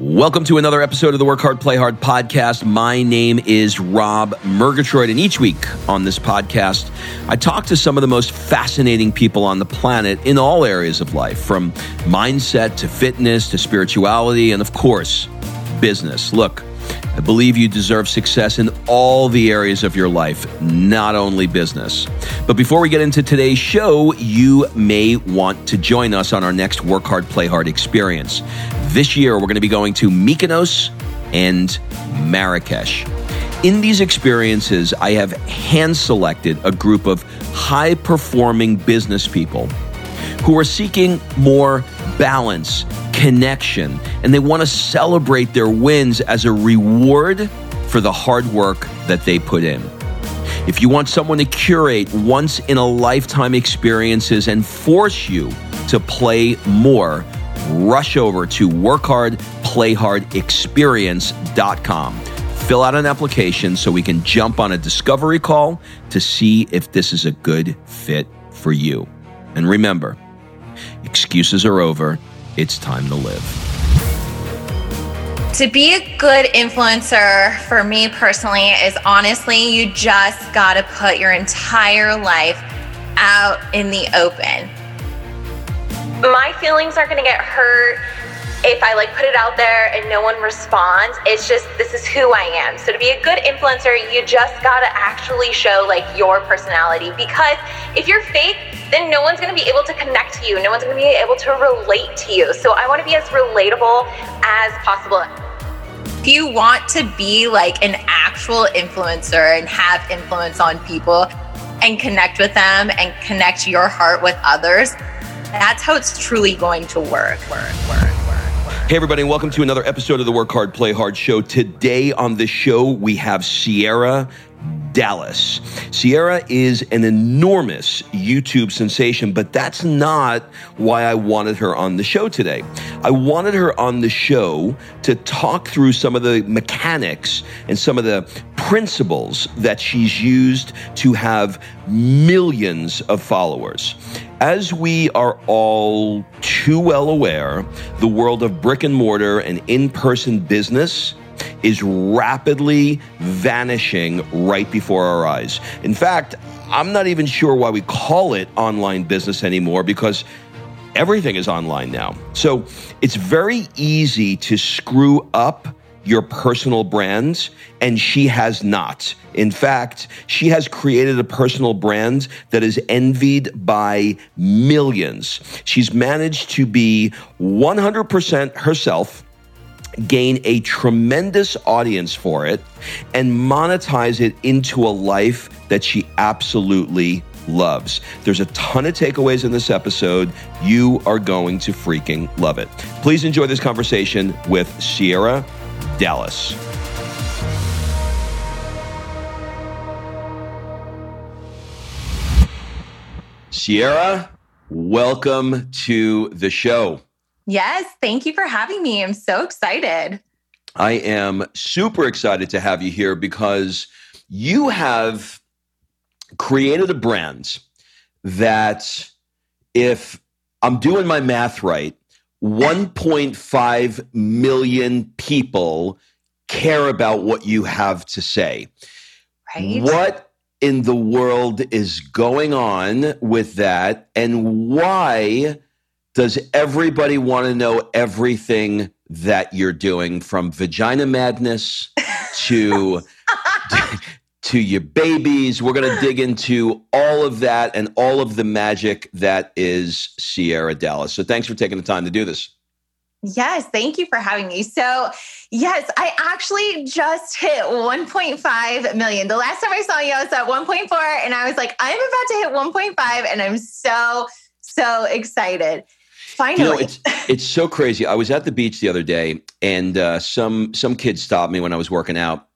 Welcome to another episode of the Work Hard, Play Hard podcast. My name is Rob Murgatroyd, and each week on this podcast, I talk to some of the most fascinating people on the planet in all areas of life, from mindset to fitness to spirituality and, of course, business. Look, I believe you deserve success in all the areas of your life, not only business. But before we get into today's show, you may want to join us on our next Work Hard, Play Hard experience. This year, we're going to be going to Mykonos and Marrakesh. In these experiences, I have hand-selected a group of high-performing business people who are seeking more balance, connection, and they want to celebrate their wins as a reward for the hard work that they put in. If you want someone to curate once-in-a-lifetime experiences and force you to play more, rush over to workhardplayhardexperience.com. Fill out an application so we can jump on a discovery call to see if this is a good fit for you. And remember, excuses are over. It's time to live. To be a good influencer, for me personally, is honestly, you just got to put your entire life out in the open. My feelings aren't going to get hurt if I put it out there and no one responds. It's just, this is who I am. So to be a good influencer, you just got to actually show your personality, because if you're fake, then no one's going to be able to connect to you. No one's going to be able to relate to you. So I want to be as relatable as possible. If you want to be an actual influencer and have influence on people and connect with them and connect your heart with others, that's how it's truly going to work. Hey everybody, and welcome to another episode of the Work Hard, Play Hard show. Today on the show, we have Sierra Dallas. Sierra is an enormous YouTube sensation, but that's not why I wanted her on the show today. I wanted her on the show to talk through some of the mechanics and some of the principles that she's used to have millions of followers. As we are all too well aware, the world of brick and mortar and in-person business is rapidly vanishing right before our eyes. In fact, I'm not even sure why we call it online business anymore, because everything is online now. So it's very easy to screw up your personal brands, and she has not. In fact, she has created a personal brand that is envied by millions. She's managed to be 100% herself, gain a tremendous audience for it, and monetize it into a life that she absolutely loves. There's a ton of takeaways in this episode. You are going to freaking love it. Please enjoy this conversation with Sierra Dallas. Sierra, welcome to the show. Yes, thank you for having me. I'm so excited. I am super excited to have you here because you have created a brand that, if I'm doing my math right, 1.5 million people care about what you have to say. Right? What in the world is going on with that, and why does everybody want to know everything that you're doing, from vagina madness to to your babies? We're going to dig into all of that and all of the magic that is Sierra Dallas. So thanks for taking the time to do this. Yes, thank you for having me. So yes, I actually just hit 1.5 million. The last time I saw you, I was at 1.4, and I was like, I'm about to hit 1.5, and I'm so excited. Finally. You know, it's so crazy. I was at the beach the other day, and some kid stopped me when I was working out.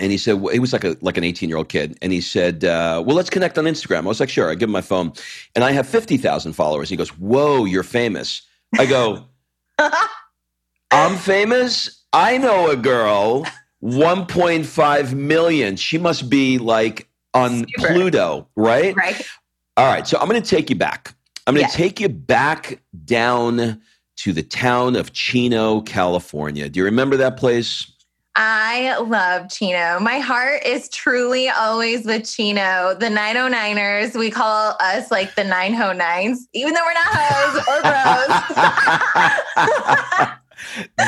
And he said, he was like an 18-year-old kid. And he said, well, let's connect on Instagram. I was like, sure. I give him my phone. And I have 50,000 followers. He goes, whoa, you're famous. I go, I'm famous? I know a girl, 1.5 million. She must be on Super. Pluto, right? Right. All right. So I'm going to take you back. I'm going to take you back down to the town of Chino, California. Do you remember that place? I love Chino. My heart is truly always with Chino. The 909ers, we call us like the 909s, even though we're not hoes or bros.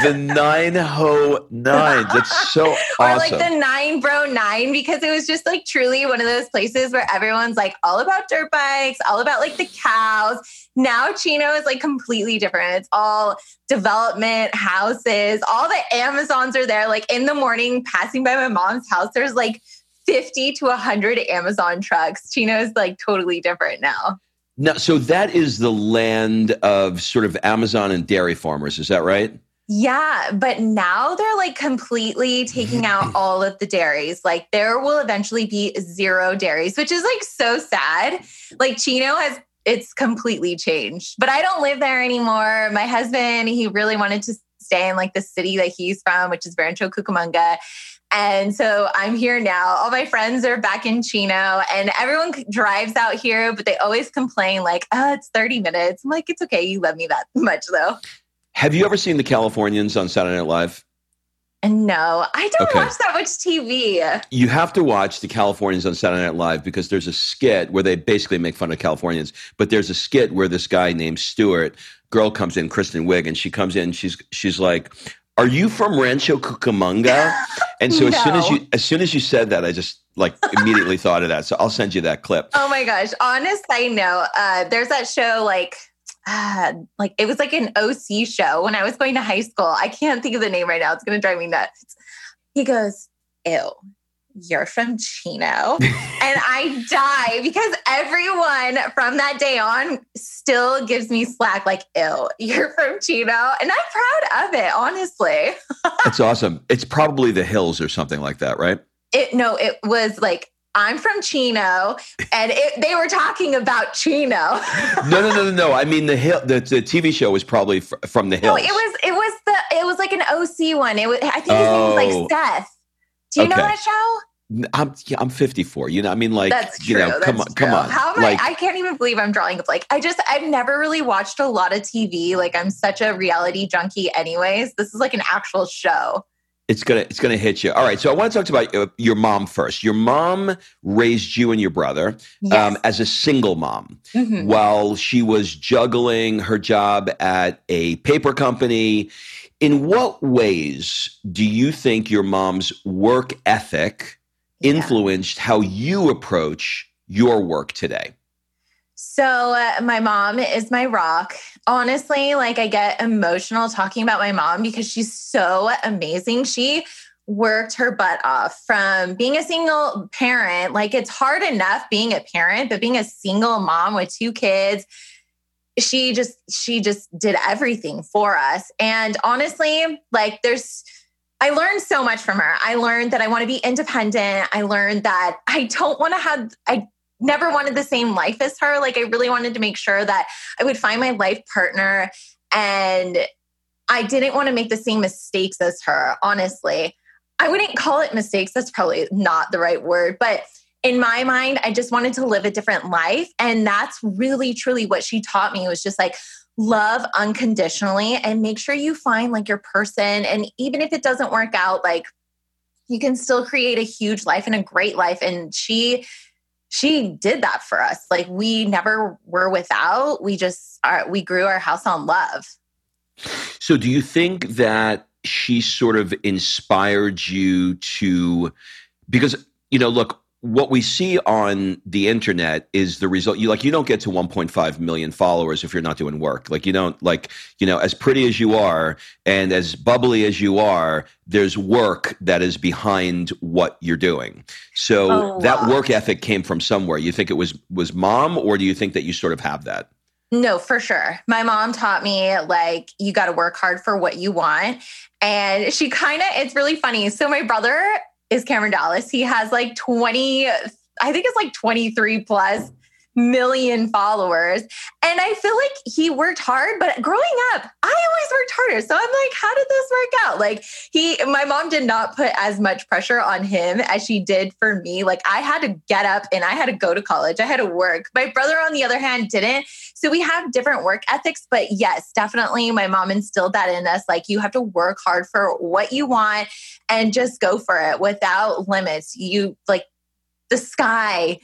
The 909. That's so awesome. Or like the 9 Bro 9, because it was just like truly one of those places where everyone's like all about dirt bikes, all about like the cows. Now Chino is like completely different. It's all development, houses, all the Amazons are there. Like in the morning, passing by my mom's house, there's like 50 to 100 Amazon trucks. Chino is like totally different now. No, so that is the land of sort of Amazon and dairy farmers. Is that right? Yeah, but now they're like completely taking out all of the dairies. Like there will eventually be 0 dairies, which is like so sad. Like Chino has, it's completely changed. But I don't live there anymore. My husband, he really wanted to stay in like the city that he's from, which is Rancho Cucamonga. And so I'm here now. All my friends are back in Chino and everyone drives out here, but they always complain like, oh, it's 30 minutes. I'm like, it's okay. You love me that much though. Have you ever seen The Californians on Saturday Night Live? No, I don't watch that much TV. You have to watch The Californians on Saturday Night Live because there's a skit where they basically make fun of Californians, but there's a skit where this guy named Stewart, girl comes in, Kristen Wiig, and she comes in, she's like, are you from Rancho Cucamonga? And so no. as soon as you said that, I just like immediately thought of that. So I'll send you that clip. Oh my gosh. On a side note, there's that show like it was like an OC show when I was going to high school. I can't think of the name right now. It's going to drive me nuts. He goes, ew, you're from Chino. And I die because everyone from that day on still gives me slack like, ew, you're from Chino. And I'm proud of it, honestly. That's awesome. It's probably the hills or something like that, right? It was like, I'm from Chino, and they were talking about Chino. No. I mean, the TV show was probably from the hills. No, it was like an OC one. It was, I think his name was like Seth. Do you know that show? I'm 54. You know, I mean, like, that's true, you know, come on. How am I can't even believe I'm drawing a blank. I've never really watched a lot of TV. Like, I'm such a reality junkie anyways. This is like an actual show. It's gonna hit you. All right. So I want to talk about your mom first. Your mom raised you and your brother as a single mom while she was juggling her job at a paper company. In what ways do you think your mom's work ethic influenced how you approach your work today? So my mom is my rock. Honestly, like I get emotional talking about my mom because she's so amazing. She worked her butt off from being a single parent. Like it's hard enough being a parent, but being a single mom with 2 kids, she just did everything for us. And honestly, like I learned so much from her. I learned that I want to be independent. I learned that I never wanted the same life as her. Like I really wanted to make sure that I would find my life partner and I didn't want to make the same mistakes as her. Honestly, I wouldn't call it mistakes. That's probably not the right word, but in my mind, I just wanted to live a different life. And that's really, truly what she taught me was just like love unconditionally and make sure you find like your person. And even if it doesn't work out, like you can still create a huge life and a great life. And she did that for us. Like we never were without, we grew our house on love. So do you think that she sort of inspired you to, because, you know, look, what we see on the internet is the result. You don't get to 1.5 million followers if you're not doing work. Like you don't as pretty as you are and as bubbly as you are, there's work that is behind what you're doing. So that work ethic came from somewhere. You think it was mom, or do you think that you sort of have that? No, for sure. My mom taught me like, you got to work hard for what you want. And she it's really funny. So my brother is Cameron Dallas. He has like 23 plus million followers. And I feel like he worked hard, but growing up, I always worked harder. So I'm like, how did this work out? Like my mom did not put as much pressure on him as she did for me. Like I had to get up and I had to go to college. I had to work. My brother, on the other hand, didn't. So we have different work ethics, but yes, definitely my mom instilled that in us. Like you have to work hard for what you want and just go for it without limits. You like the sky,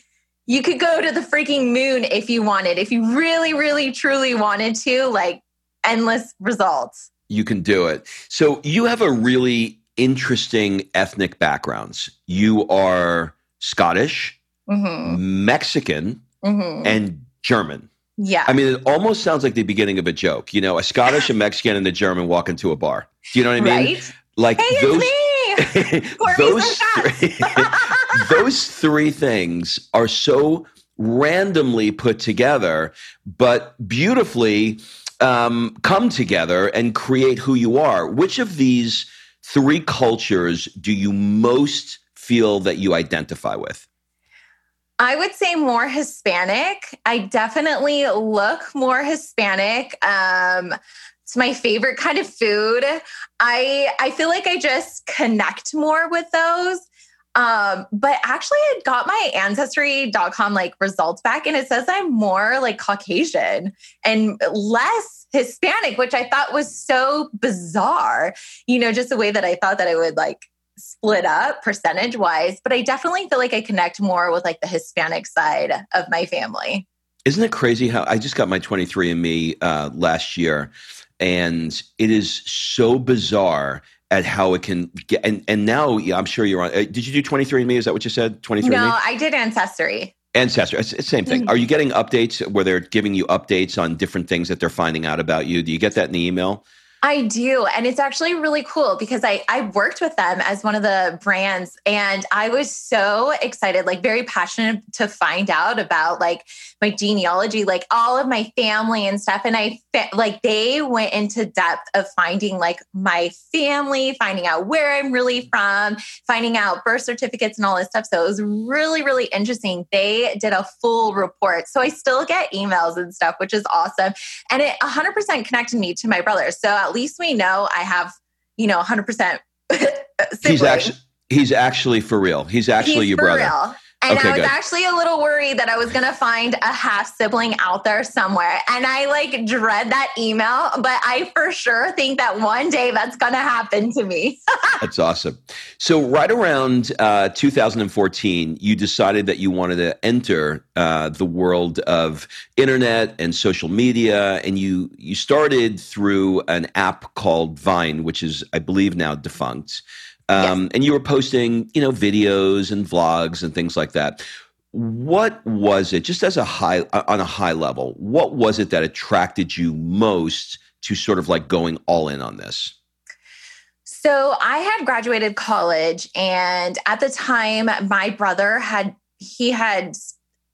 you could go to the freaking moon if you wanted, if you really, really, truly wanted to, like endless results. You can do it. So you have a really interesting ethnic backgrounds. You are Scottish, mm-hmm. Mexican, mm-hmm. and German. Yeah. I mean, it almost sounds like the beginning of a joke, you know, a Scottish, a Mexican, and a German walk into a bar. Do you know what I mean? Right? Like hey, those, it's me. Those three things are so randomly put together, but beautifully come together and create who you are. Which of these three cultures do you most feel that you identify with? I would say more Hispanic. I definitely look more Hispanic. It's my favorite kind of food. I feel like I just connect more with those. But actually I got my ancestry.com like results back and it says I'm more like Caucasian and less Hispanic, which I thought was so bizarre, you know, just the way that I thought that I would like split up percentage wise, but I definitely feel like I connect more with like the Hispanic side of my family. Isn't it crazy how I just got my 23andMe last year and it is so bizarre at how it can get, and now I'm sure you're on, did you do 23andMe? Is that what you said? 23andMe? No, I did Ancestry. Ancestry, it's the same thing. Are you getting updates where they're giving you updates on different things that they're finding out about you? Do you get that in the email? I do. And it's actually really cool because I worked with them as one of the brands and I was so excited, like very passionate to find out about like my genealogy, like all of my family and stuff. And like they went into depth of finding like my family, finding out where I'm really from, finding out birth certificates and all this stuff. So it was really, really interesting. They did a full report. So I still get emails and stuff, which is awesome. And it 100% connected me to my brother. So at least we know I have, you know, 100% He's actually for real. He's your brother. Real. And okay, I was actually a little worried that I was going to find a half sibling out there somewhere. And I like dread that email, but I for sure think that one day that's going to happen to me. That's awesome. So right around 2014, you decided that you wanted to enter the world of internet and social media. And you started through an app called Vine, which is, I believe, now defunct. Yes. And you were posting, you know, videos and vlogs and things like that. What was it, just as on a high level, what was it that attracted you most to sort of like going all in on this? So I had graduated college and at the time my brother had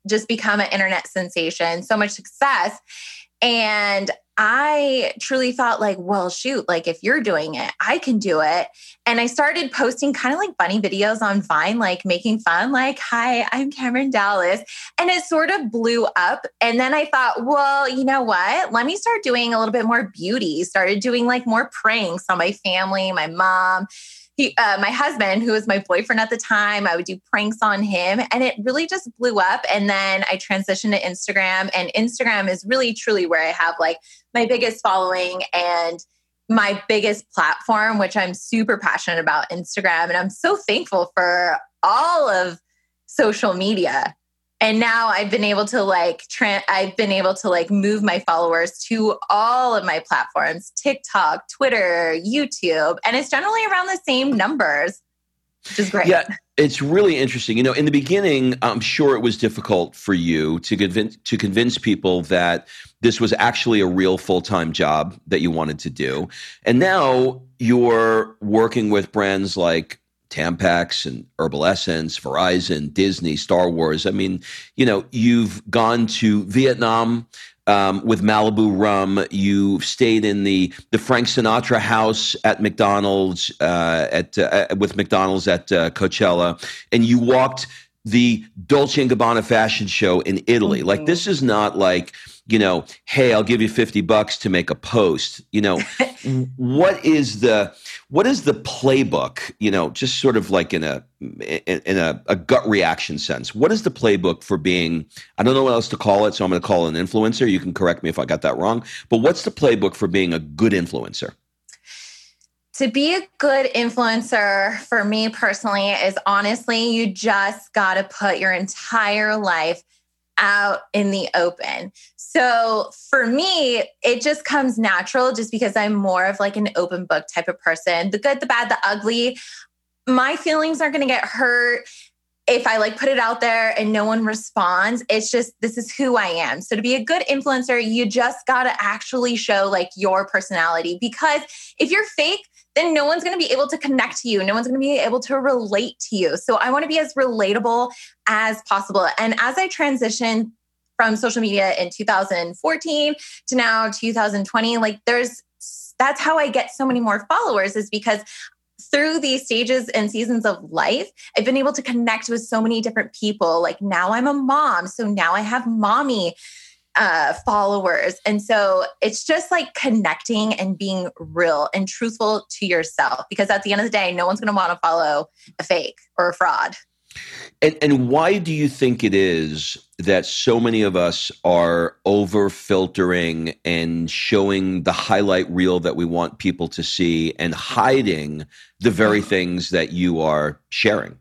just become an internet sensation, so much success. And I truly thought like, well, shoot, like if you're doing it, I can do it. And I started posting kind of like funny videos on Vine, like making fun, like, hi, I'm Cameron Dallas. And it sort of blew up. And then I thought, well, you know what? Let me start doing a little bit more beauty. Started doing like more pranks on my family, my mom, my husband, who was my boyfriend at the time. I would do pranks on him and it really just blew up. And then I transitioned to Instagram and Instagram is really truly where I have like my biggest following and my biggest platform, which I'm super passionate about Instagram. And I'm so thankful for all of social media. And now I've been able to like move my followers to all of my platforms, TikTok, Twitter, YouTube, and it's generally around the same numbers, which is great. Yeah, it's really interesting. You know, in the beginning, I'm sure it was difficult for you to convince people that this was actually a real full-time job that you wanted to do. And now you're working with brands like Tampax and Herbal Essence, Verizon, Disney, Star Wars. I mean, you know, you've gone to Vietnam with Malibu rum. You've stayed in the Frank Sinatra house at McDonald's with McDonald's at Coachella, and you walked the Dolce & Gabbana fashion show in Italy. Mm-hmm. Like, this is not like, you know, hey, I'll give you $50 to make a post. You know, what is the playbook, you know, just sort of like in a gut reaction sense, what is the playbook for being, I don't know what else to call it, so I'm going to call it an influencer. You can correct me if I got that wrong, but what's the playbook for being a good influencer? To be a good influencer, for me personally, is honestly, you just got to put your entire life out in the open. So for me, it just comes natural just because I'm more of like an open book type of person. The good, the bad, the ugly. My feelings aren't going to get hurt if I like put it out there and no one responds. It's just, this is who I am. So to be a good influencer, you just got to actually show like your personality, because if you're fake, then no one's going to be able to connect to you. No one's going to be able to relate to you. So I want to be as relatable as possible. And as I transitioned from social media in 2014 to now 2020, like that's how I get so many more followers, is because through these stages and seasons of life, I've been able to connect with so many different people. Like now I'm a mom. So now I have mommy followers. And so it's just like connecting and being real and truthful to yourself, because at the end of the day, no one's going to want to follow a fake or a fraud. And why do you think it is that so many of us are over filtering and showing the highlight reel that we want people to see and hiding the very things that you are sharing?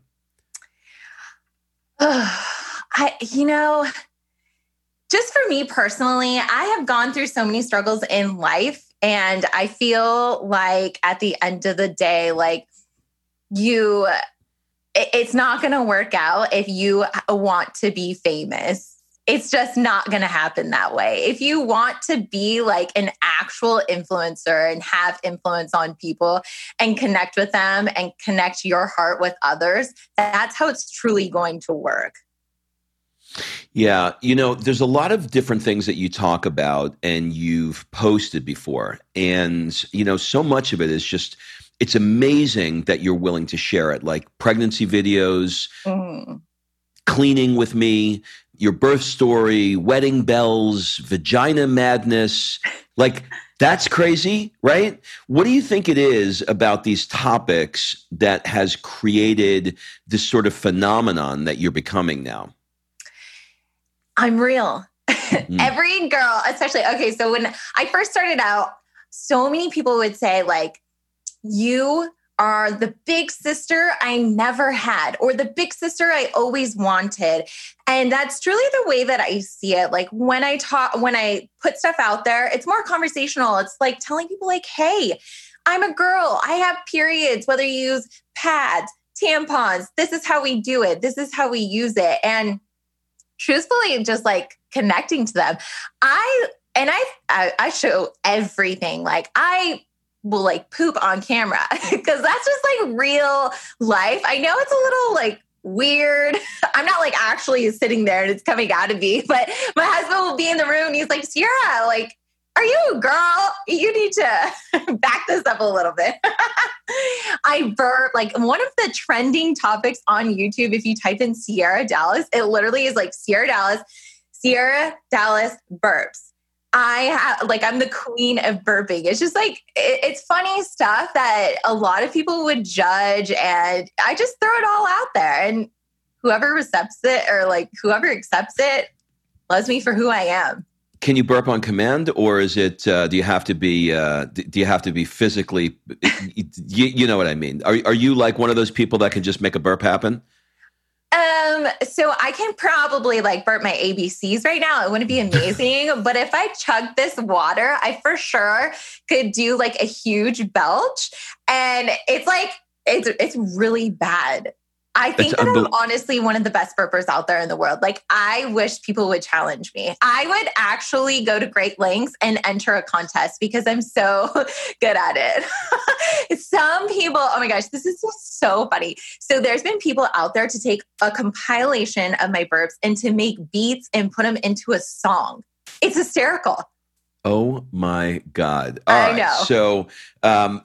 Just for me personally, I have gone through so many struggles in life, and I feel like at the end of the day, like it's not going to work out if you want to be famous. It's just not going to happen that way. If you want to be like an actual influencer and have influence on people and connect with them and connect your heart with others, that's how it's truly going to work. Yeah. You know, there's a lot of different things that you talk about and you've posted before. And, you know, so much of it is just, it's amazing that you're willing to share it, like pregnancy videos, cleaning with me, your birth story, wedding bells, vagina madness. Like, that's crazy, right? What do you think it is about these topics that has created this sort of phenomenon that you're becoming now? I'm real. Every girl, especially. Okay. So when I first started out, so many people would say like, you are the big sister I never had, or the big sister I always wanted. And that's truly the way that I see it. Like when I talk, when I put stuff out there, it's more conversational. It's like telling people like, hey, I'm a girl. I have periods, whether you use pads, tampons, this is how we do it. This is how we use it. And truthfully, just like connecting to them. I show everything. Like I will like poop on camera because that's just like real life. I know it's a little like weird. I'm not like actually sitting there and it's coming out of me, but my husband will be in the room and he's like, Sierra, like, are you a girl? You need to back this up a little bit. I burp. Like one of the trending topics on YouTube, if you type in Sierra Dallas, it literally is like Sierra Dallas burps. I'm the queen of burping. It's just like, it's funny stuff that a lot of people would judge. And I just throw it all out there, and whoever accepts it loves me for who I am. Can you burp on command, or is it? Do you have to be physically? You know what I mean. Are you like one of those people that can just make a burp happen? So I can probably like burp my ABCs right now. It wouldn't be amazing, but if I chugged this water, I for sure could do like a huge belch, and it's like it's really bad. I think that I'm honestly one of the best burpers out there in the world. Like, I wish people would challenge me. I would actually go to great lengths and enter a contest because I'm so good at it. Some people, oh my gosh, this is just so funny. So there's been people out there to take a compilation of my burps and to make beats and put them into a song. It's hysterical. Oh my God. All right. So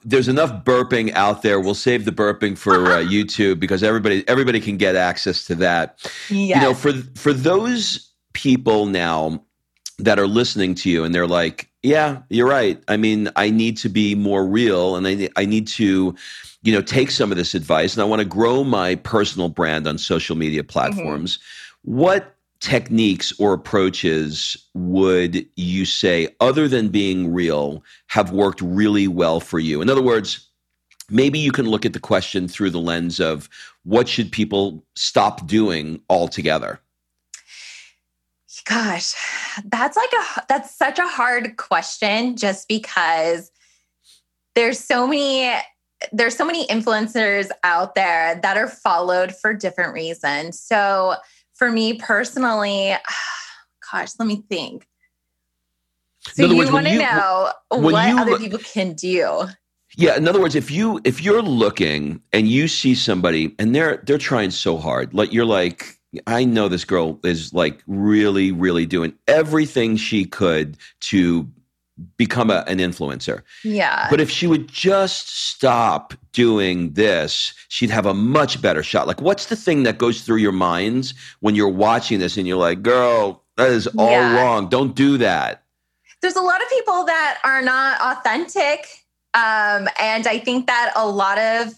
there's enough burping out there. We'll save the burping for YouTube because everybody can get access to that. Yes. You know, for those people now that are listening to you and they're like, yeah, you're right. I mean, I need to be more real and I need to, you know, take some of this advice and I want to grow my personal brand on social media platforms. Mm-hmm. What techniques or approaches would you say, other than being real, have worked really well for you? In other words, maybe you can look at the question through the lens of what should people stop doing altogether? Gosh, that's such a hard question just because there's so many influencers out there that are followed for different reasons. So for me personally, gosh, let me think. So you want to know what other people can do. Yeah. In other words, if you're looking and you see somebody and they're trying so hard, like you're like, I know this girl is like really, really doing everything she could to become an influencer. Yeah. But if she would just stop doing this, she'd have a much better shot. Like, what's the thing that goes through your minds when you're watching this and you're like, girl, that is all wrong. Don't do that. There's a lot of people that are not authentic. And I think that a lot of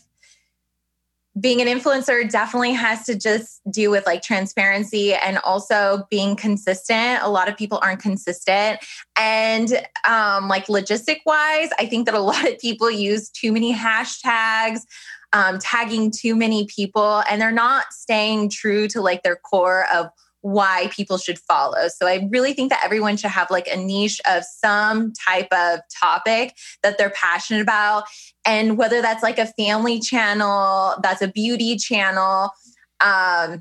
being an influencer definitely has to just do with like transparency and also being consistent. A lot of people aren't consistent. And like logistic wise, I think that a lot of people use too many hashtags, tagging too many people, and they're not staying true to like their core of why people should follow. So I really think that everyone should have like a niche of some type of topic that they're passionate about. And whether that's like a family channel, that's a beauty channel, a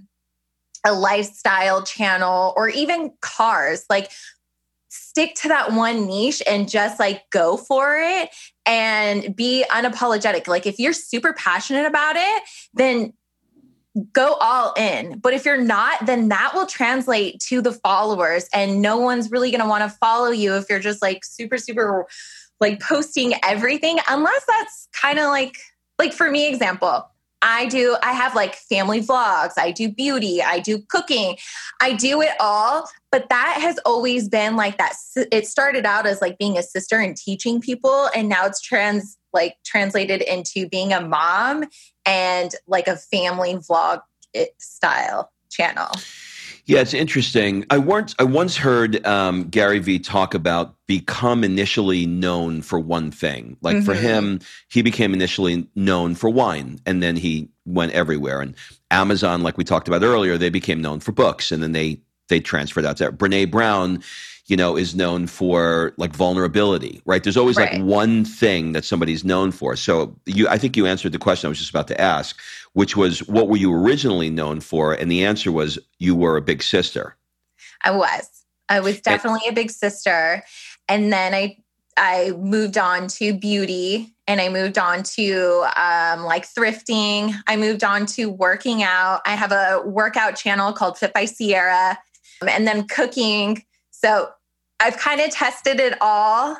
lifestyle channel, or even cars, like stick to that one niche and just like go for it and be unapologetic. Like if you're super passionate about it, then go all in. But if you're not, then that will translate to the followers and no one's really going to want to follow you if you're just like super, super like posting everything, unless that's kind of like for me, example, I have like family vlogs, I do beauty, I do cooking, I do it all. But that has always been like that. It started out as like being a sister and teaching people. And now it's translated into being a mom and like a family vlog style channel. Yeah, it's interesting. I once heard Gary Vee talk about become initially known for one thing. Like for him, he became initially known for wine and then he went everywhere. And Amazon, like we talked about earlier, they became known for books and then they transferred out there. Brene Brown, you know, is known for like vulnerability, right? There's always like one thing that somebody's known for. So I think you answered the question I was just about to ask, which was what were you originally known for? And the answer was you were a big sister. I was definitely a big sister. And then I moved on to beauty and I moved on to like thrifting. I moved on to working out. I have a workout channel called Fit by Sierra, and then cooking. So I've kind of tested it all,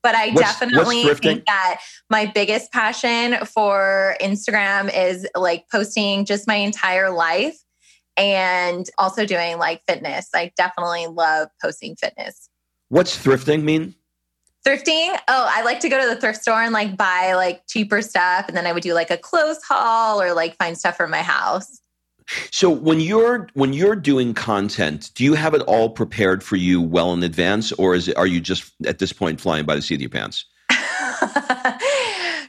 but I definitely think that my biggest passion for Instagram is like posting just my entire life and also doing like fitness. I definitely love posting fitness. What's thrifting mean? Thrifting? Oh, I like to go to the thrift store and like buy like cheaper stuff. And then I would do like a clothes haul or like find stuff for my house. So when you're doing content, do you have it all prepared for you well in advance, or are you just at this point flying by the seat of your pants?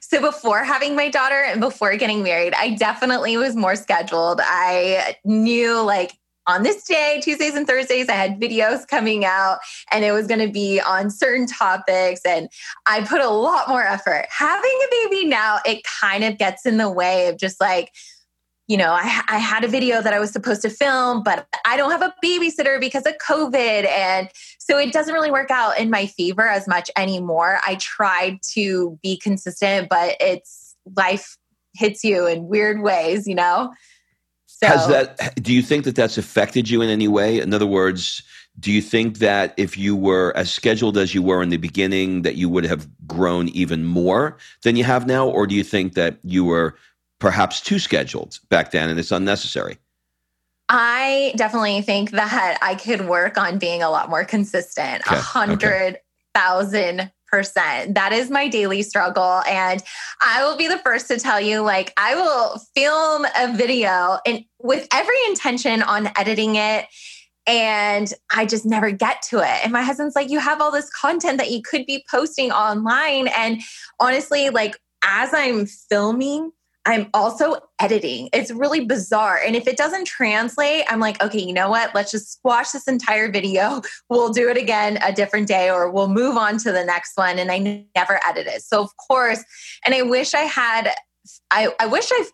So before having my daughter and before getting married, I definitely was more scheduled. I knew like on this day, Tuesdays and Thursdays, I had videos coming out and it was going to be on certain topics. And I put a lot more effort. Having a baby now, it kind of gets in the way of just like, you know, I had a video that I was supposed to film, but I don't have a babysitter because of COVID. And so it doesn't really work out in my favor as much anymore. I tried to be consistent, but life hits you in weird ways, you know? So do you think that that's affected you in any way? In other words, Do you think that if you were as scheduled as you were in the beginning, that you would have grown even more than you have now? Or do you think that you were perhaps too scheduled back then and it's unnecessary? I definitely think that I could work on being a lot more consistent, 100,000%. That is my daily struggle. And I will be the first to tell you, like, I will film a video and with every intention on editing it. And I just never get to it. And my husband's like, you have all this content that you could be posting online. And honestly, like, as I'm filming, I'm also editing. It's really bizarre. And if it doesn't translate, I'm like, okay, you know what? Let's just squash this entire video. We'll do it again a different day, or we'll move on to the next one. And I never edit it. So of course, and I wish I had, I wish I've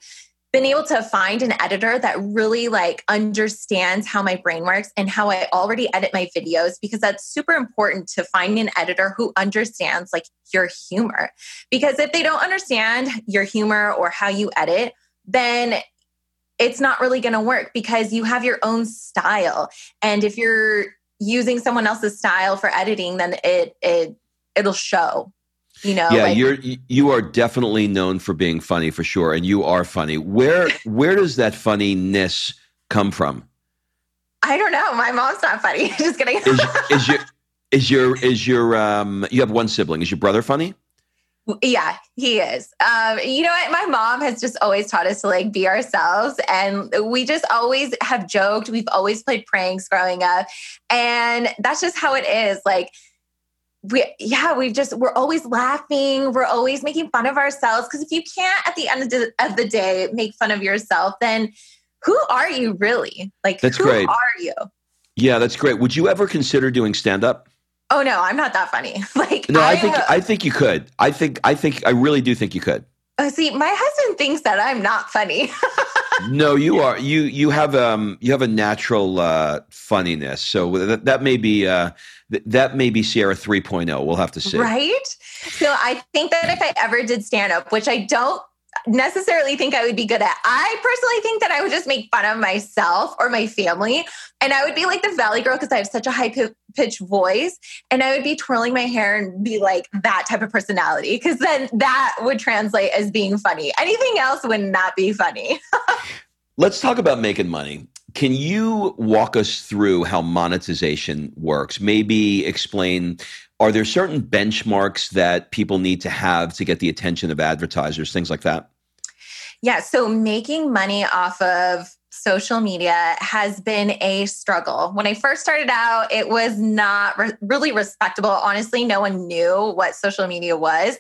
been able to find an editor that really like understands how my brain works and how I already edit my videos, because that's super important to find an editor who understands like your humor. Because if they don't understand your humor or how you edit, then it's not really going to work, because you have your own style. And if you're using someone else's style for editing, then it'll show. You know, yeah, like, you are definitely known for being funny, for sure, and you are funny. Where does that funniness come from? I don't know. My mom's not funny. Just kidding. Is your you have one sibling? Is your brother funny? Yeah, he is. You know what? My mom has just always taught us to like be ourselves, and we just always have joked. We've always played pranks growing up, and that's just how it is. Like. We're always laughing. We're always making fun of ourselves. Because if you can't, at the end of the day, make fun of yourself, then who are you really? Like, are you? Yeah, that's great. Would you ever consider doing stand-up? Oh no, I'm not that funny. Like, no, I think you could. I really do think you could. See, my husband thinks that I'm not funny. No, you are. You have a natural funniness. So that may be Sierra 3.0. We'll have to see. Right? So I think that if I ever did stand-up, which I don't necessarily think I would be good at, I personally think that I would just make fun of myself or my family. And I would be like the Valley Girl, because I have such a high-pitched voice. And I would be twirling my hair and be like that type of personality, because then that would translate as being funny. Anything else would not be funny. Let's talk about making money. Can you walk us through how monetization works? Maybe explain, are there certain benchmarks that people need to have to get the attention of advertisers, things like that? Yeah, so making money off of social media has been a struggle. When I first started out, it was not really respectable. Honestly, no one knew what social media was.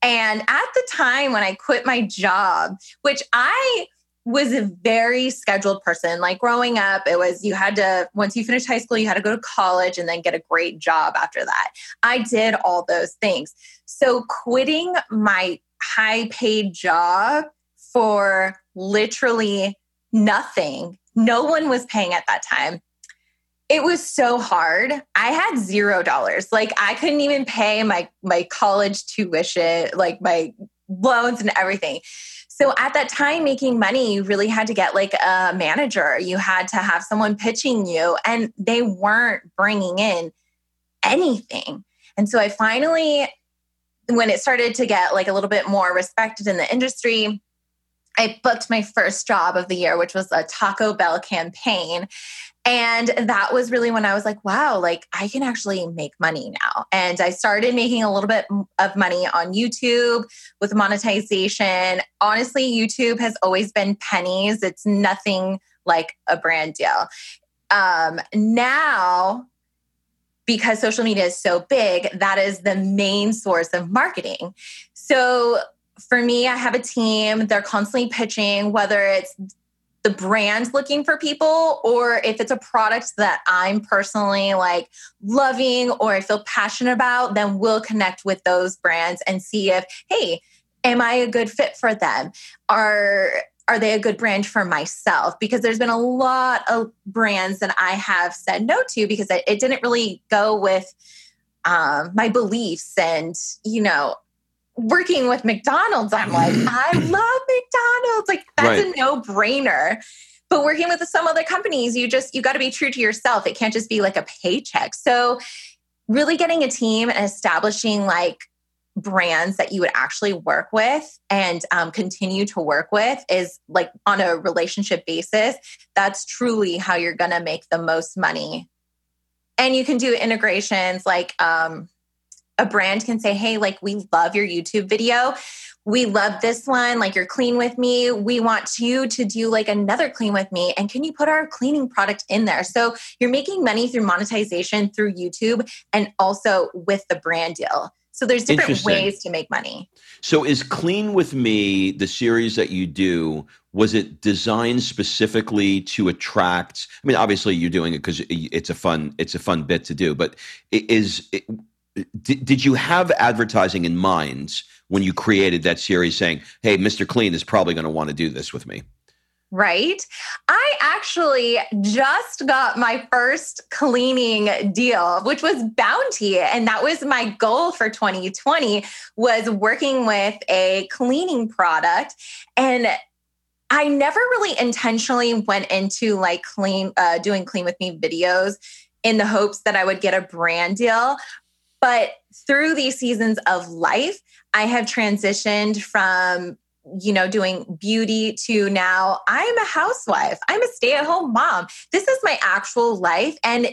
And at the time when I quit my job, which I was a very scheduled person. Like growing up, it was, you had to, once you finished high school, you had to go to college and then get a great job after that. I did all those things. So quitting my high paid job for literally nothing, no one was paying at that time. It was so hard. I had $0. Like I couldn't even pay my college tuition, like my loans and everything. So at that time, making money, you really had to get like a manager. You had to have someone pitching you, and they weren't bringing in anything. And so I finally, when it started to get like a little bit more respected in the industry, I booked my first job of the year, which was a Taco Bell campaign. And that was really when I was like, wow, like I can actually make money now. And I started making a little bit of money on YouTube with monetization. Honestly, YouTube has always been pennies. It's nothing like a brand deal. Now, because social media is so big, that is the main source of marketing. So for me, I have a team. They're constantly pitching, whether it's the brand looking for people, or if it's a product that I'm personally like loving or I feel passionate about, then we'll connect with those brands and see if, hey, am I a good fit for them? Are they a good brand for myself? Because there's been a lot of brands that I have said no to because it didn't really go with my beliefs and, you know, working with McDonald's, I'm like, I love McDonald's. Like that's a no-brainer. But working with some other companies, you got to be true to yourself. It can't just be like a paycheck. So really getting a team and establishing like brands that you would actually work with and continue to work with is like on a relationship basis. That's truly how you're going to make the most money. And you can do integrations like a brand can say, hey, like, we love your YouTube video. We love this one. Like, your clean with me. We want you to do like another clean with me. And can you put our cleaning product in there? So you're making money through monetization through YouTube and also with the brand deal. So there's different ways to make money. So is Clean With Me, the series that you do, was it designed specifically to attract? I mean, obviously you're doing it because it's a fun bit to do, but did you have advertising in mind when you created that series saying, hey, Mr. Clean is probably going to want to do this with me? Right. I actually just got my first cleaning deal, which was Bounty. And that was my goal for 2020, was working with a cleaning product. And I never really intentionally went into like doing Clean With Me videos in the hopes that I would get a brand deal. But through these seasons of life, I have transitioned from doing beauty to now I'm a housewife. I'm a stay-at-home mom. This is my actual life. And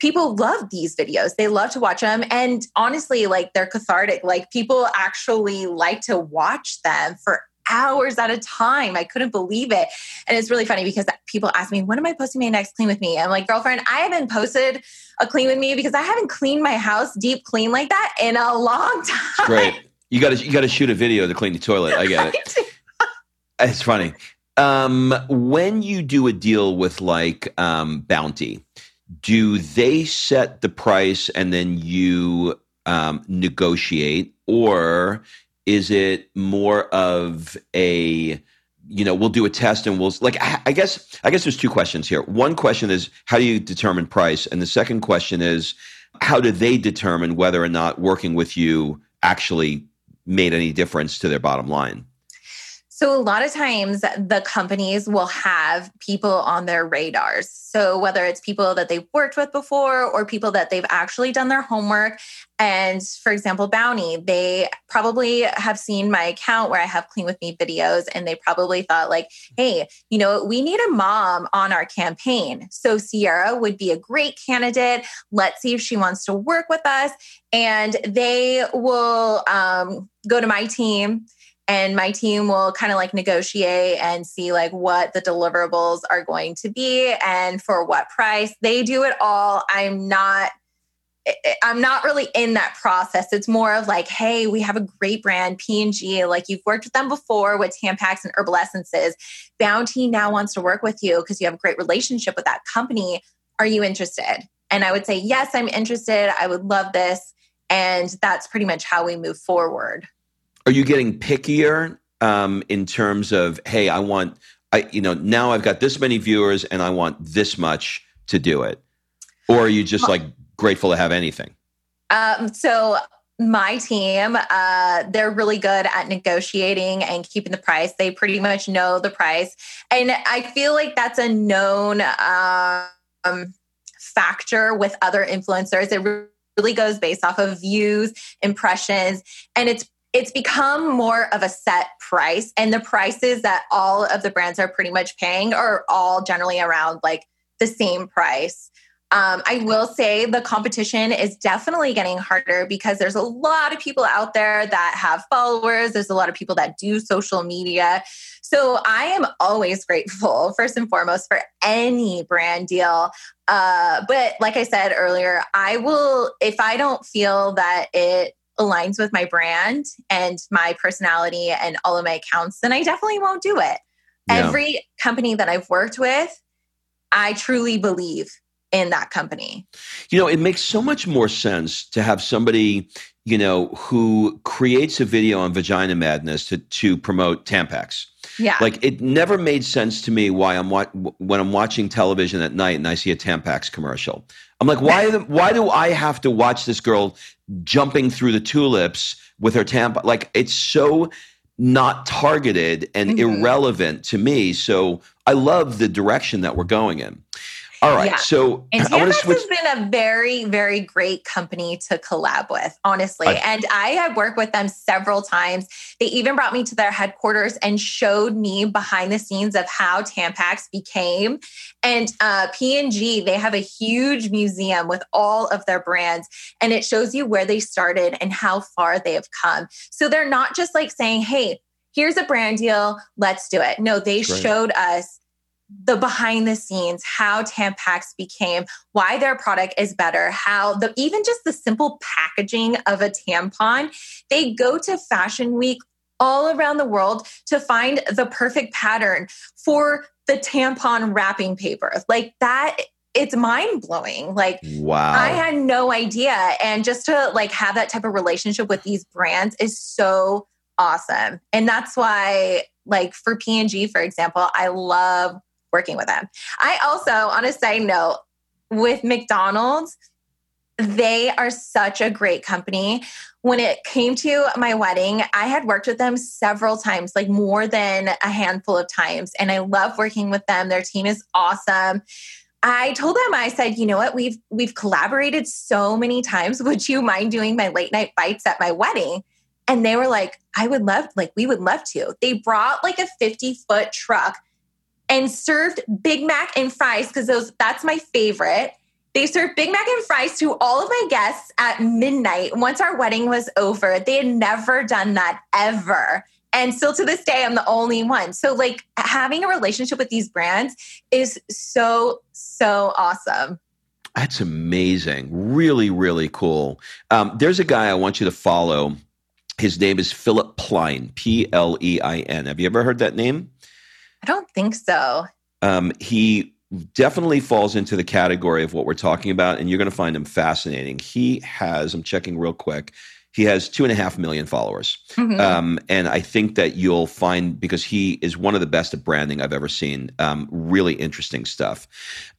people love these videos. They love to watch them. And honestly, like, they're cathartic. Like, people actually like to watch them for hours at a time. I couldn't believe it. And it's really funny because people ask me, when am I posting my next Clean With Me? I'm like, girlfriend, I haven't posted a Clean With Me because I haven't cleaned my house deep clean like that in a long time. It's great. You got to shoot a video to clean the toilet. I get it. It's funny. When you do a deal with like Bounty, do they set the price and then you negotiate, or is it more of a, we'll do a test and we'll like, I guess there's two questions here. One question is, how do you determine price? And the second question is, how do they determine whether or not working with you actually made any difference to their bottom line? So a lot of times the companies will have people on their radars. So whether it's people that they've worked with before or people that they've actually done their homework. And for example, Bounty, they probably have seen my account where I have Clean With Me videos, and they probably thought like, hey, we need a mom on our campaign. So Sierra would be a great candidate. Let's see if she wants to work with us. And they will go to my team. And my team will kind of like negotiate and see like what the deliverables are going to be and for what price. They do it all. I'm not really in that process. It's more of like, hey, we have a great brand, P&G. Like, you've worked with them before with Tampax and Herbal Essences. Bounty now wants to work with you because you have a great relationship with that company. Are you interested? And I would say, yes, I'm interested. I would love this. And that's pretty much how we move forward. Are you getting pickier in terms of, hey, now I've got this many viewers and I want this much to do it? Or are you just like grateful to have anything? So my team, they're really good at negotiating and keeping the price. They pretty much know the price. And I feel like that's a known factor with other influencers. It really goes based off of views, impressions, and it's become more of a set price, and the prices that all of the brands are pretty much paying are all generally around like the same price. I will say the competition is definitely getting harder because there's a lot of people out there that have followers. There's a lot of people that do social media. So I am always grateful, first and foremost, for any brand deal. But like I said earlier, if I don't feel that it aligns with my brand and my personality and all of my accounts, then I definitely won't do it. No. Every company that I've worked with, I truly believe in that company. It makes so much more sense to have somebody, who creates a video on vagina madness to promote Tampax. Yeah. Like, it never made sense to me why when I'm watching television at night and I see a Tampax commercial. I'm like, why do I have to watch this girl jumping through the tulips with her tampon? Like, it's so not targeted and irrelevant to me. So I love the direction that we're going in. All right. Yeah. So Tampax has been a very, very great company to collab with, honestly. And I have worked with them several times. They even brought me to their headquarters and showed me behind the scenes of how Tampax became. And P&G, they have a huge museum with all of their brands. And it shows you where they started and how far they have come. So they're not just like saying, hey, here's a brand deal. Let's do it. No, they showed us the behind the scenes, how Tampax became, why their product is better, how the, even just the simple packaging of a tampon. They go to Fashion Week all around the world to find the perfect pattern for the tampon wrapping paper. Like that, it's mind blowing. Like, wow. I had no idea. And just to like have that type of relationship with these brands is so awesome. And that's why like for P&G, for example, I love working with them. I also, on a side note, with McDonald's, they are such a great company. When it came to my wedding, I had worked with them several times, like more than a handful of times. And I love working with them. Their team is awesome. I told them, I said, you know what? We've collaborated so many times. Would you mind doing my late night bites at my wedding? And they were like, we would love to. They brought like a 50-foot truck and served Big Mac and fries because that's my favorite. They served Big Mac and fries to all of my guests at midnight. Once our wedding was over, they had never done that ever. And still to this day, I'm the only one. So like having a relationship with these brands is so, so awesome. That's amazing. Really, really cool. There's a guy I want you to follow. His name is Philip Plein, P-L-E-I-N. Have you ever heard that name? I don't think so. He definitely falls into the category of what we're talking about, and you're going to find him fascinating. He has, I'm checking real quick, he has 2.5 million followers. Mm-hmm. And I think that you'll find, because he is one of the best at branding I've ever seen, really interesting stuff.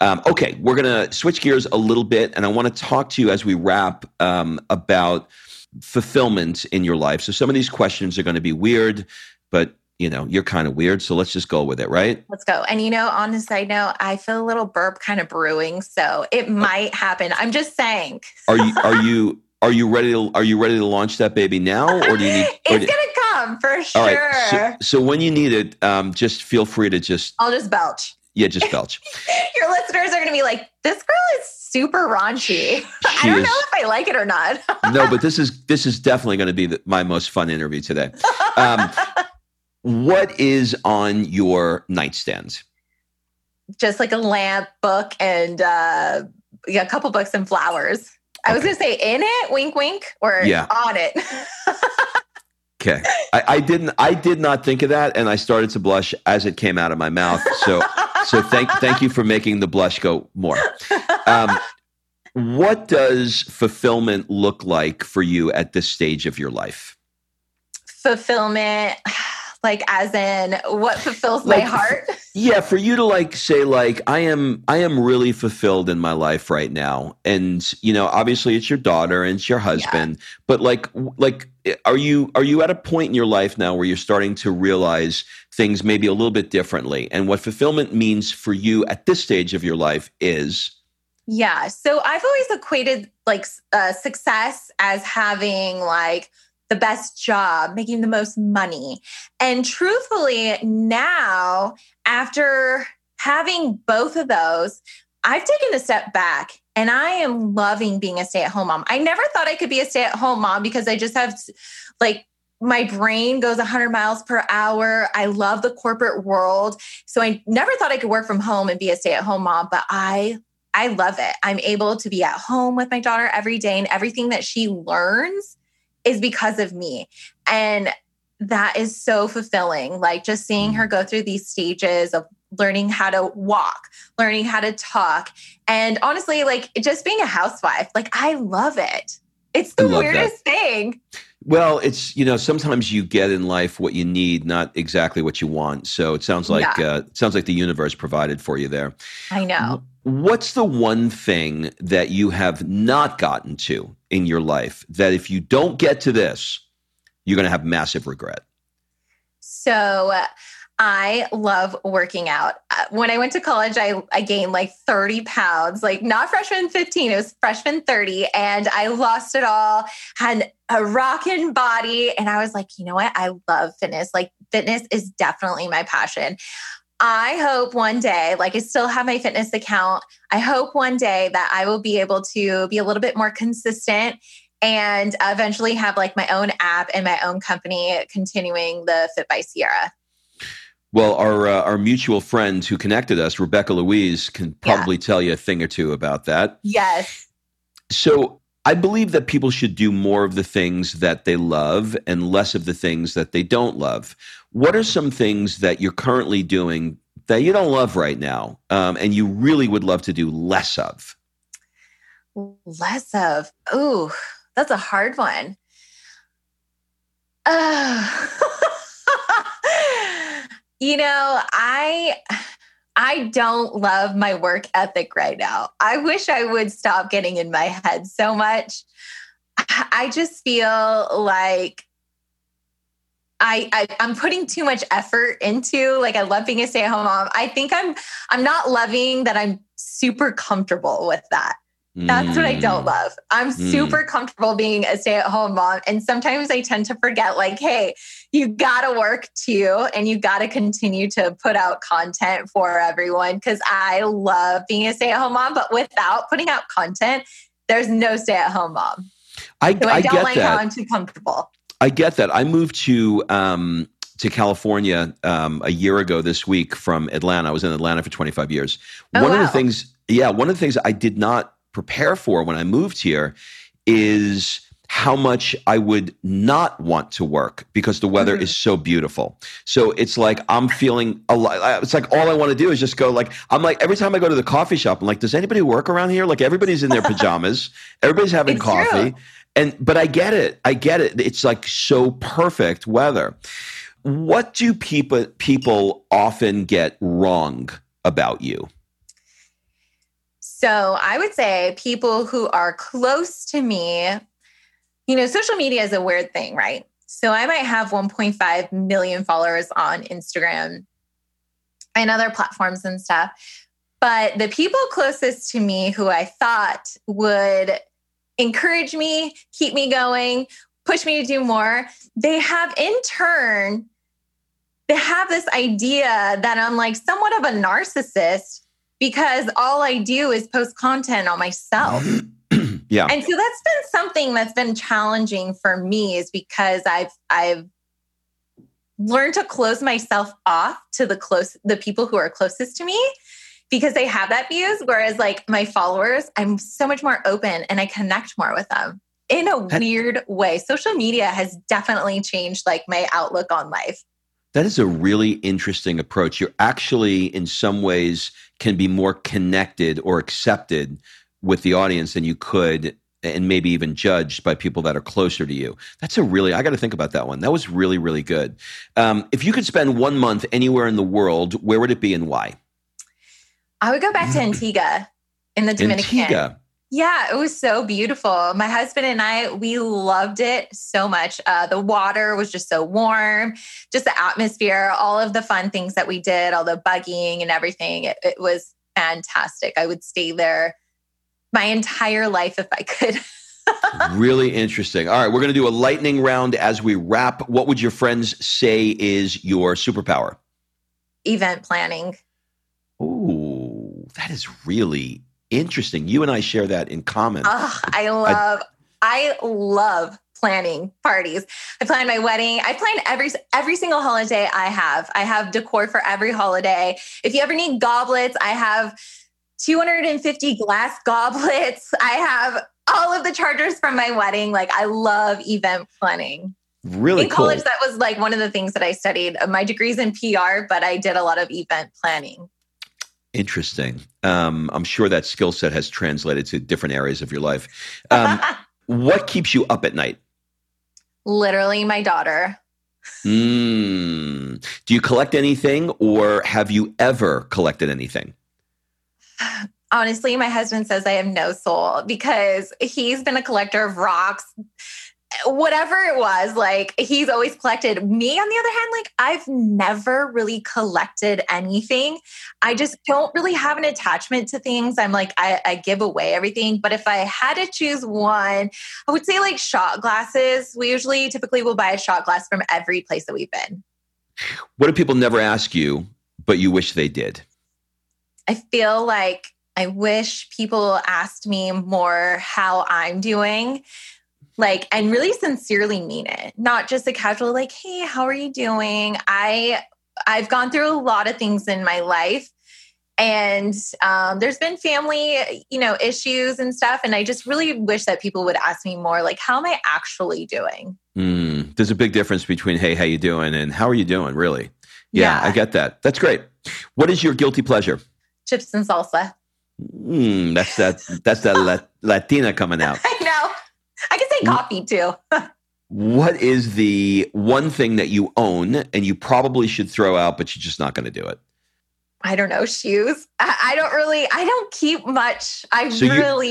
Okay, we're going to switch gears a little bit, and I want to talk to you as we wrap about fulfillment in your life. So some of these questions are going to be weird, but you know, you're kind of weird. So let's just go with it, right? Let's go. And you know, on the side note, I feel a little burp kind of brewing, so it might happen. I'm just saying. Are you ready to launch that baby now? Or do you need it's gonna come for sure. All right, so when you need it, just feel free to I'll just belch. Yeah, just belch. Your listeners are going to be like, this girl is super raunchy. I don't know if I like it or not. No, but this is definitely going to be my most fun interview today. What is on your nightstand? Just like a lamp, book, and a couple books and flowers. Okay. I was going to say in it, wink, wink, or on it. Okay. I did not think of that, and I started to blush as it came out of my mouth. So thank you for making the blush go more. What does fulfillment look like for you at this stage of your life? Fulfillment, like as in what fulfills my heart? Yeah, for you to say I am really fulfilled in my life right now. And you know, obviously it's your daughter and it's your husband, but are you at a point in your life now where you're starting to realize things maybe a little bit differently? And what fulfillment means for you at this stage of your life is? Yeah. So I've always equated success as having the best job, making the most money. And truthfully, now, after having both of those, I've taken a step back and I am loving being a stay-at-home mom. I never thought I could be a stay-at-home mom because I just have my brain goes 100 miles per hour. I love the corporate world. So I never thought I could work from home and be a stay-at-home mom, but I love it. I'm able to be at home with my daughter every day, and everything that she learns is because of me. And that is so fulfilling. Just seeing her go through these stages of learning how to walk, learning how to talk. And honestly, just being a housewife, I love it. It's the weirdest thing. Well, it's, sometimes you get in life what you need, not exactly what you want. So it sounds like, the universe provided for you there. I know. What's the one thing that you have not gotten to in your life that if you don't get to this, you're going to have massive regret? So I love working out. When I went to college, I gained like 30 pounds, like not freshman 15, it was freshman 30. And I lost it all, had a rockin' body. And I was like, you know what? I love fitness. Like fitness is definitely my passion. I hope one day, like I still have my fitness account. I hope one day that I will be able to be a little bit more consistent and eventually have like my own app and my own company continuing the Fit by Sierra. Well, our mutual friend who connected us, Rebecca Louise, can probably tell you a thing or two about that. Yes. So I believe that people should do more of the things that they love and less of the things that they don't love. What are some things that you're currently doing that you don't love right now, and you really would love to do less of? Less of? Ooh. That's a hard one. You know, I don't love my work ethic right now. I wish I would stop getting in my head so much. I just feel like I'm putting too much effort into, like, I love being a stay-at-home mom. I think I'm not loving that I'm super comfortable with that. That's what I don't love. I'm super comfortable being a stay-at-home mom. And sometimes I tend to forget, like, hey, you got to work too. And you got to continue to put out content for everyone. Because I love being a stay-at-home mom. But without putting out content, there's no stay-at-home mom. I don't get like that. How I'm too comfortable. I get that. I moved to California a year ago this week from Atlanta. I was in Atlanta for 25 years. One of the things I did not prepare for when I moved here is how much I would not want to work because the weather is so beautiful. So it's like, I'm feeling alive. It's like, all I want to do is just go, like, I'm like, every time I go to the coffee shop, I'm like, does anybody work around here? Like, everybody's in their pajamas. Everybody's having coffee. True. But I get it. It's like so perfect weather. What do people often get wrong about you? So I would say people who are close to me, you know, social media is a weird thing, right? So I might have 1.5 million followers on Instagram and other platforms and stuff. But the people closest to me who I thought would encourage me, keep me going, push me to do more, they have this idea that I'm like somewhat of a narcissist, because all I do is post content on myself. Yeah. And so that's been something that's been challenging for me, is because I've learned to close myself off to the people who are closest to me, because they have that views. Whereas like my followers, I'm so much more open and I connect more with them in a weird way. Social media has definitely changed like my outlook on life. That is a really interesting approach. You're actually, in some ways, can be more connected or accepted with the audience than you could, and maybe even judged by people that are closer to you. I got to think about that one. That was really, really good. If you could spend 1 month anywhere in the world, where would it be and why? I would go back to Antigua in the Dominican. Yeah, it was so beautiful. My husband and I, we loved it so much. The water was just so warm, just the atmosphere, all of the fun things that we did, all the bugging and everything. It was fantastic. I would stay there my entire life if I could. Really interesting. All right, we're going to do a lightning round as we wrap. What would your friends say is your superpower? Event planning. Oh, that is really interesting. You and I share that in common. Oh, I love planning parties. I plan my wedding. I plan every single holiday I have. I have decor for every holiday. If you ever need goblets, I have 250 glass goblets. I have all of the chargers from my wedding. Like, I love event planning. Really cool. In college, that was like one of the things that I studied. My degree's in PR, but I did a lot of event planning. Interesting. I'm sure that skill set has translated to different areas of your life. What keeps you up at night? Literally my daughter. Do you collect anything, or have you ever collected anything? Honestly, my husband says I have no soul, because he's been a collector of rocks, whatever it was, like, he's always collected. Me, on the other hand, like, I've never really collected anything. I just don't really have an attachment to things. I'm like, I give away everything. But if I had to choose one, I would say like shot glasses. We typically will buy a shot glass from every place that we've been. What do people never ask you, but you wish they did? I feel like I wish people asked me more how I'm doing, like, and really sincerely mean it. Not just a casual, like, hey, how are you doing? I've gone through a lot of things in my life, and there's been family, issues and stuff. And I just really wish that people would ask me more, like, how am I actually doing? Mm, there's a big difference between, hey, how you doing? And how are you doing, really? Yeah, I get that. That's great. What is your guilty pleasure? Chips and salsa. Mm, that's that Latina coming out. I know. I can say coffee too. What is the one thing that you own and you probably should throw out, but you're just not going to do it? I don't know. Shoes. I don't keep much.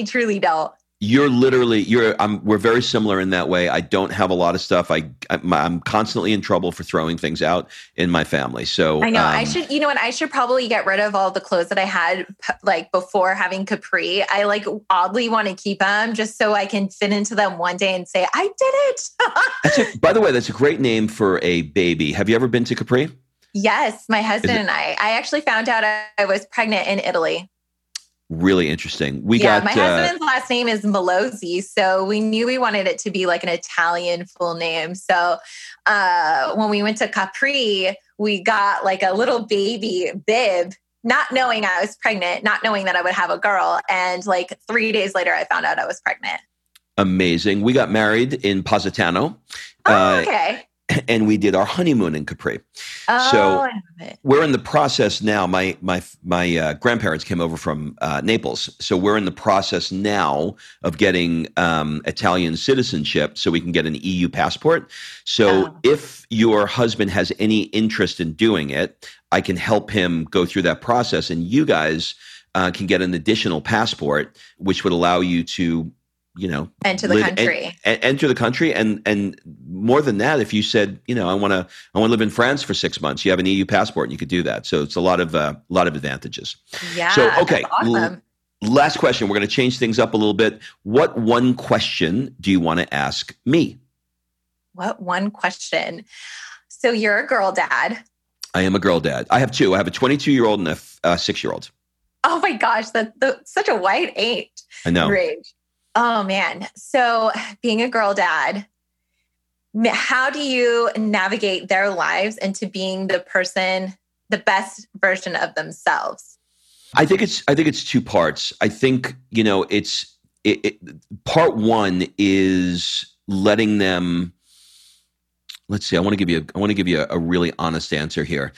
Truly don't. We're very similar in that way. I don't have a lot of stuff. I'm constantly in trouble for throwing things out in my family. So I know I should probably get rid of all the clothes that I had like before having Capri. I like oddly want to keep them just so I can fit into them one day and say, I did it. By the way, that's a great name for a baby. Have you ever been to Capri? Yes. My husband and I actually found out I was pregnant in Italy. Really interesting. My husband's last name is Melosi, so we knew we wanted it to be like an Italian full name. So when we went to Capri, we got like a little baby bib, not knowing I was pregnant, not knowing that I would have a girl. And like 3 days later, I found out I was pregnant. Amazing. We got married in Positano. Oh, okay. And we did our honeymoon in Capri. Oh, so I love it. We're in the process now. My grandparents came over from Naples. So we're in the process now of getting Italian citizenship so we can get an EU passport. So if your husband has any interest in doing it, I can help him go through that process. And you guys can get an additional passport, which would allow you to enter the country. And more than that, if you said, I want to live in France for 6 months, you have an EU passport and you could do that. So it's a lot of advantages. Yeah. So, okay. That's awesome. Last question. We're going to change things up a little bit. What one question do you want to ask me? What one question? So you're a girl dad. I am a girl dad. I have two. I have a 22-year-old and a 6-year-old. Oh my gosh. That's such a wide age. I know. Range. Oh man. So being a girl dad, how do you navigate their lives into being the best version of themselves? I think it's two parts. I think, part one is letting them, I want to give you a really honest answer here.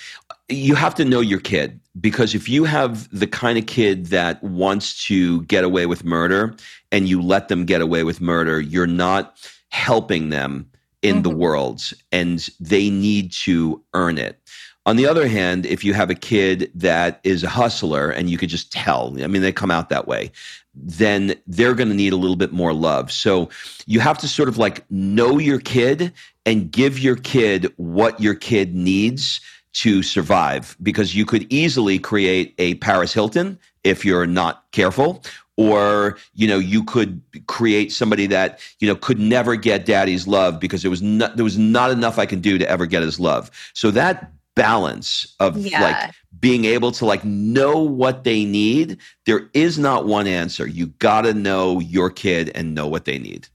You have to know your kid, because if you have the kind of kid that wants to get away with murder and you let them get away with murder, you're not helping them in the world, and they need to earn it. On the other hand, if you have a kid that is a hustler and you could just tell, they come out that way, then they're going to need a little bit more love. So you have to sort of like know your kid and give your kid what your kid needs to survive, because you could easily create a Paris Hilton if you're not careful, or, you could create somebody that, could never get daddy's love because there was not enough I can do to ever get his love. So that balance of like being able to like know what they need, there is not one answer. You got to know your kid and know what they need.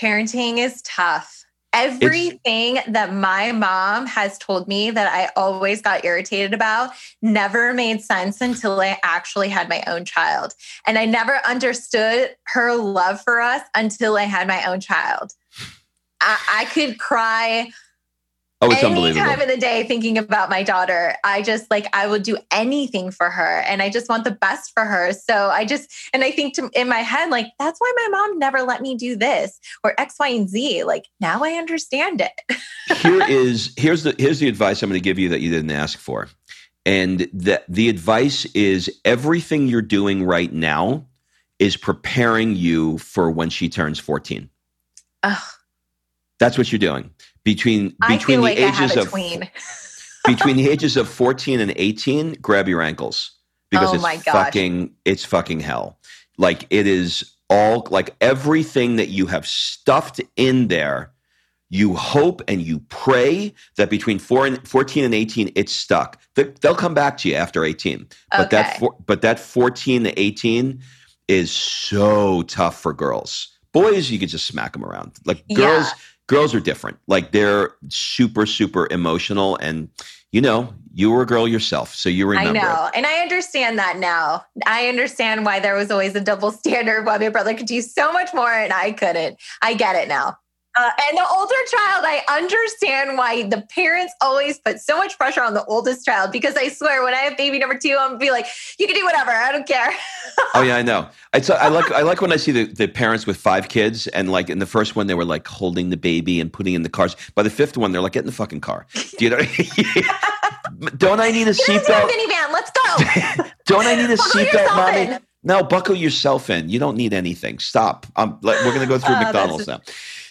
Parenting is tough. Everything that my mom has told me that I always got irritated about never made sense until I actually had my own child. And I never understood her love for us until I had my own child. I could cry any time of the day thinking about my daughter. I will do anything for her, and I just want the best for her. So I think in my head, like, that's why my mom never let me do this or X, Y, and Z. Like, now I understand it. Here's the advice I'm going to give you that you didn't ask for. And the advice is, everything you're doing right now is preparing you for when she turns 14. Ugh. That's what you're doing between the ages of 14 and 18. Grab your ankles because it's fucking hell. Like it is all like everything that you have stuffed in there. You hope and you pray that between 14 and 18, it's stuck. They'll come back to you after 18, but that 14 to 18 is so tough for girls. Boys, you could just smack them around. Like girls are different. Like they're super, super emotional. And you know, you were a girl yourself, so you remember. I know, and I understand that now. I understand why there was always a double standard. Why my brother could do so much more and I couldn't. I get it now. And the older child, I understand why the parents always put so much pressure on the oldest child, because I swear when I have baby number 2, I'm going to be like, you can do whatever. I don't care. Oh yeah, I know. I like when I see the parents with 5 kids and like in the first one, they were like holding the baby and putting in the cars. By the 5th one, they're like, get in the fucking car. Do you know? Don't I need a seatbelt? Get into my minivan. Let's go. Don't I need a seatbelt, mommy? In. No, buckle yourself in. You don't need anything. Stop. We're going to go through McDonald's now.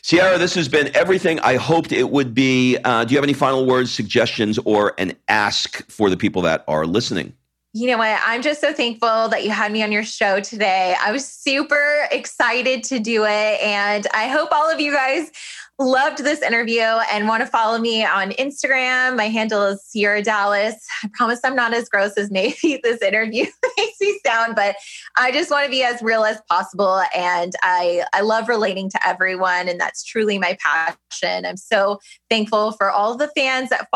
Sierra, this has been everything I hoped it would be. Do you have any final words, suggestions, or an ask for the people that are listening? You know what? I'm just so thankful that you had me on your show today. I was super excited to do it. And I hope all of you guys loved this interview and want to follow me on Instagram. My handle is Sierra Dallas. I promise I'm not as gross as maybe this interview makes me sound, but I just want to be as real as possible. And I love relating to everyone. And that's truly my passion. I'm so thankful for all the fans that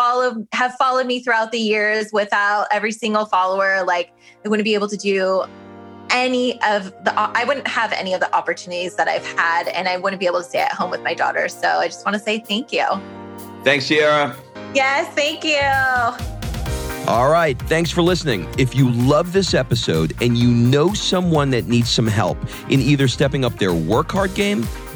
have followed me throughout the years. Without every single follower, like I wouldn't be able to do I wouldn't have any of the opportunities that I've had, and I wouldn't be able to stay at home with my daughter. So I just want to say thank you. Thanks, Sierra. Yes, thank you. All right. Thanks for listening. If you love this episode and you know someone that needs some help in either stepping up their work hard game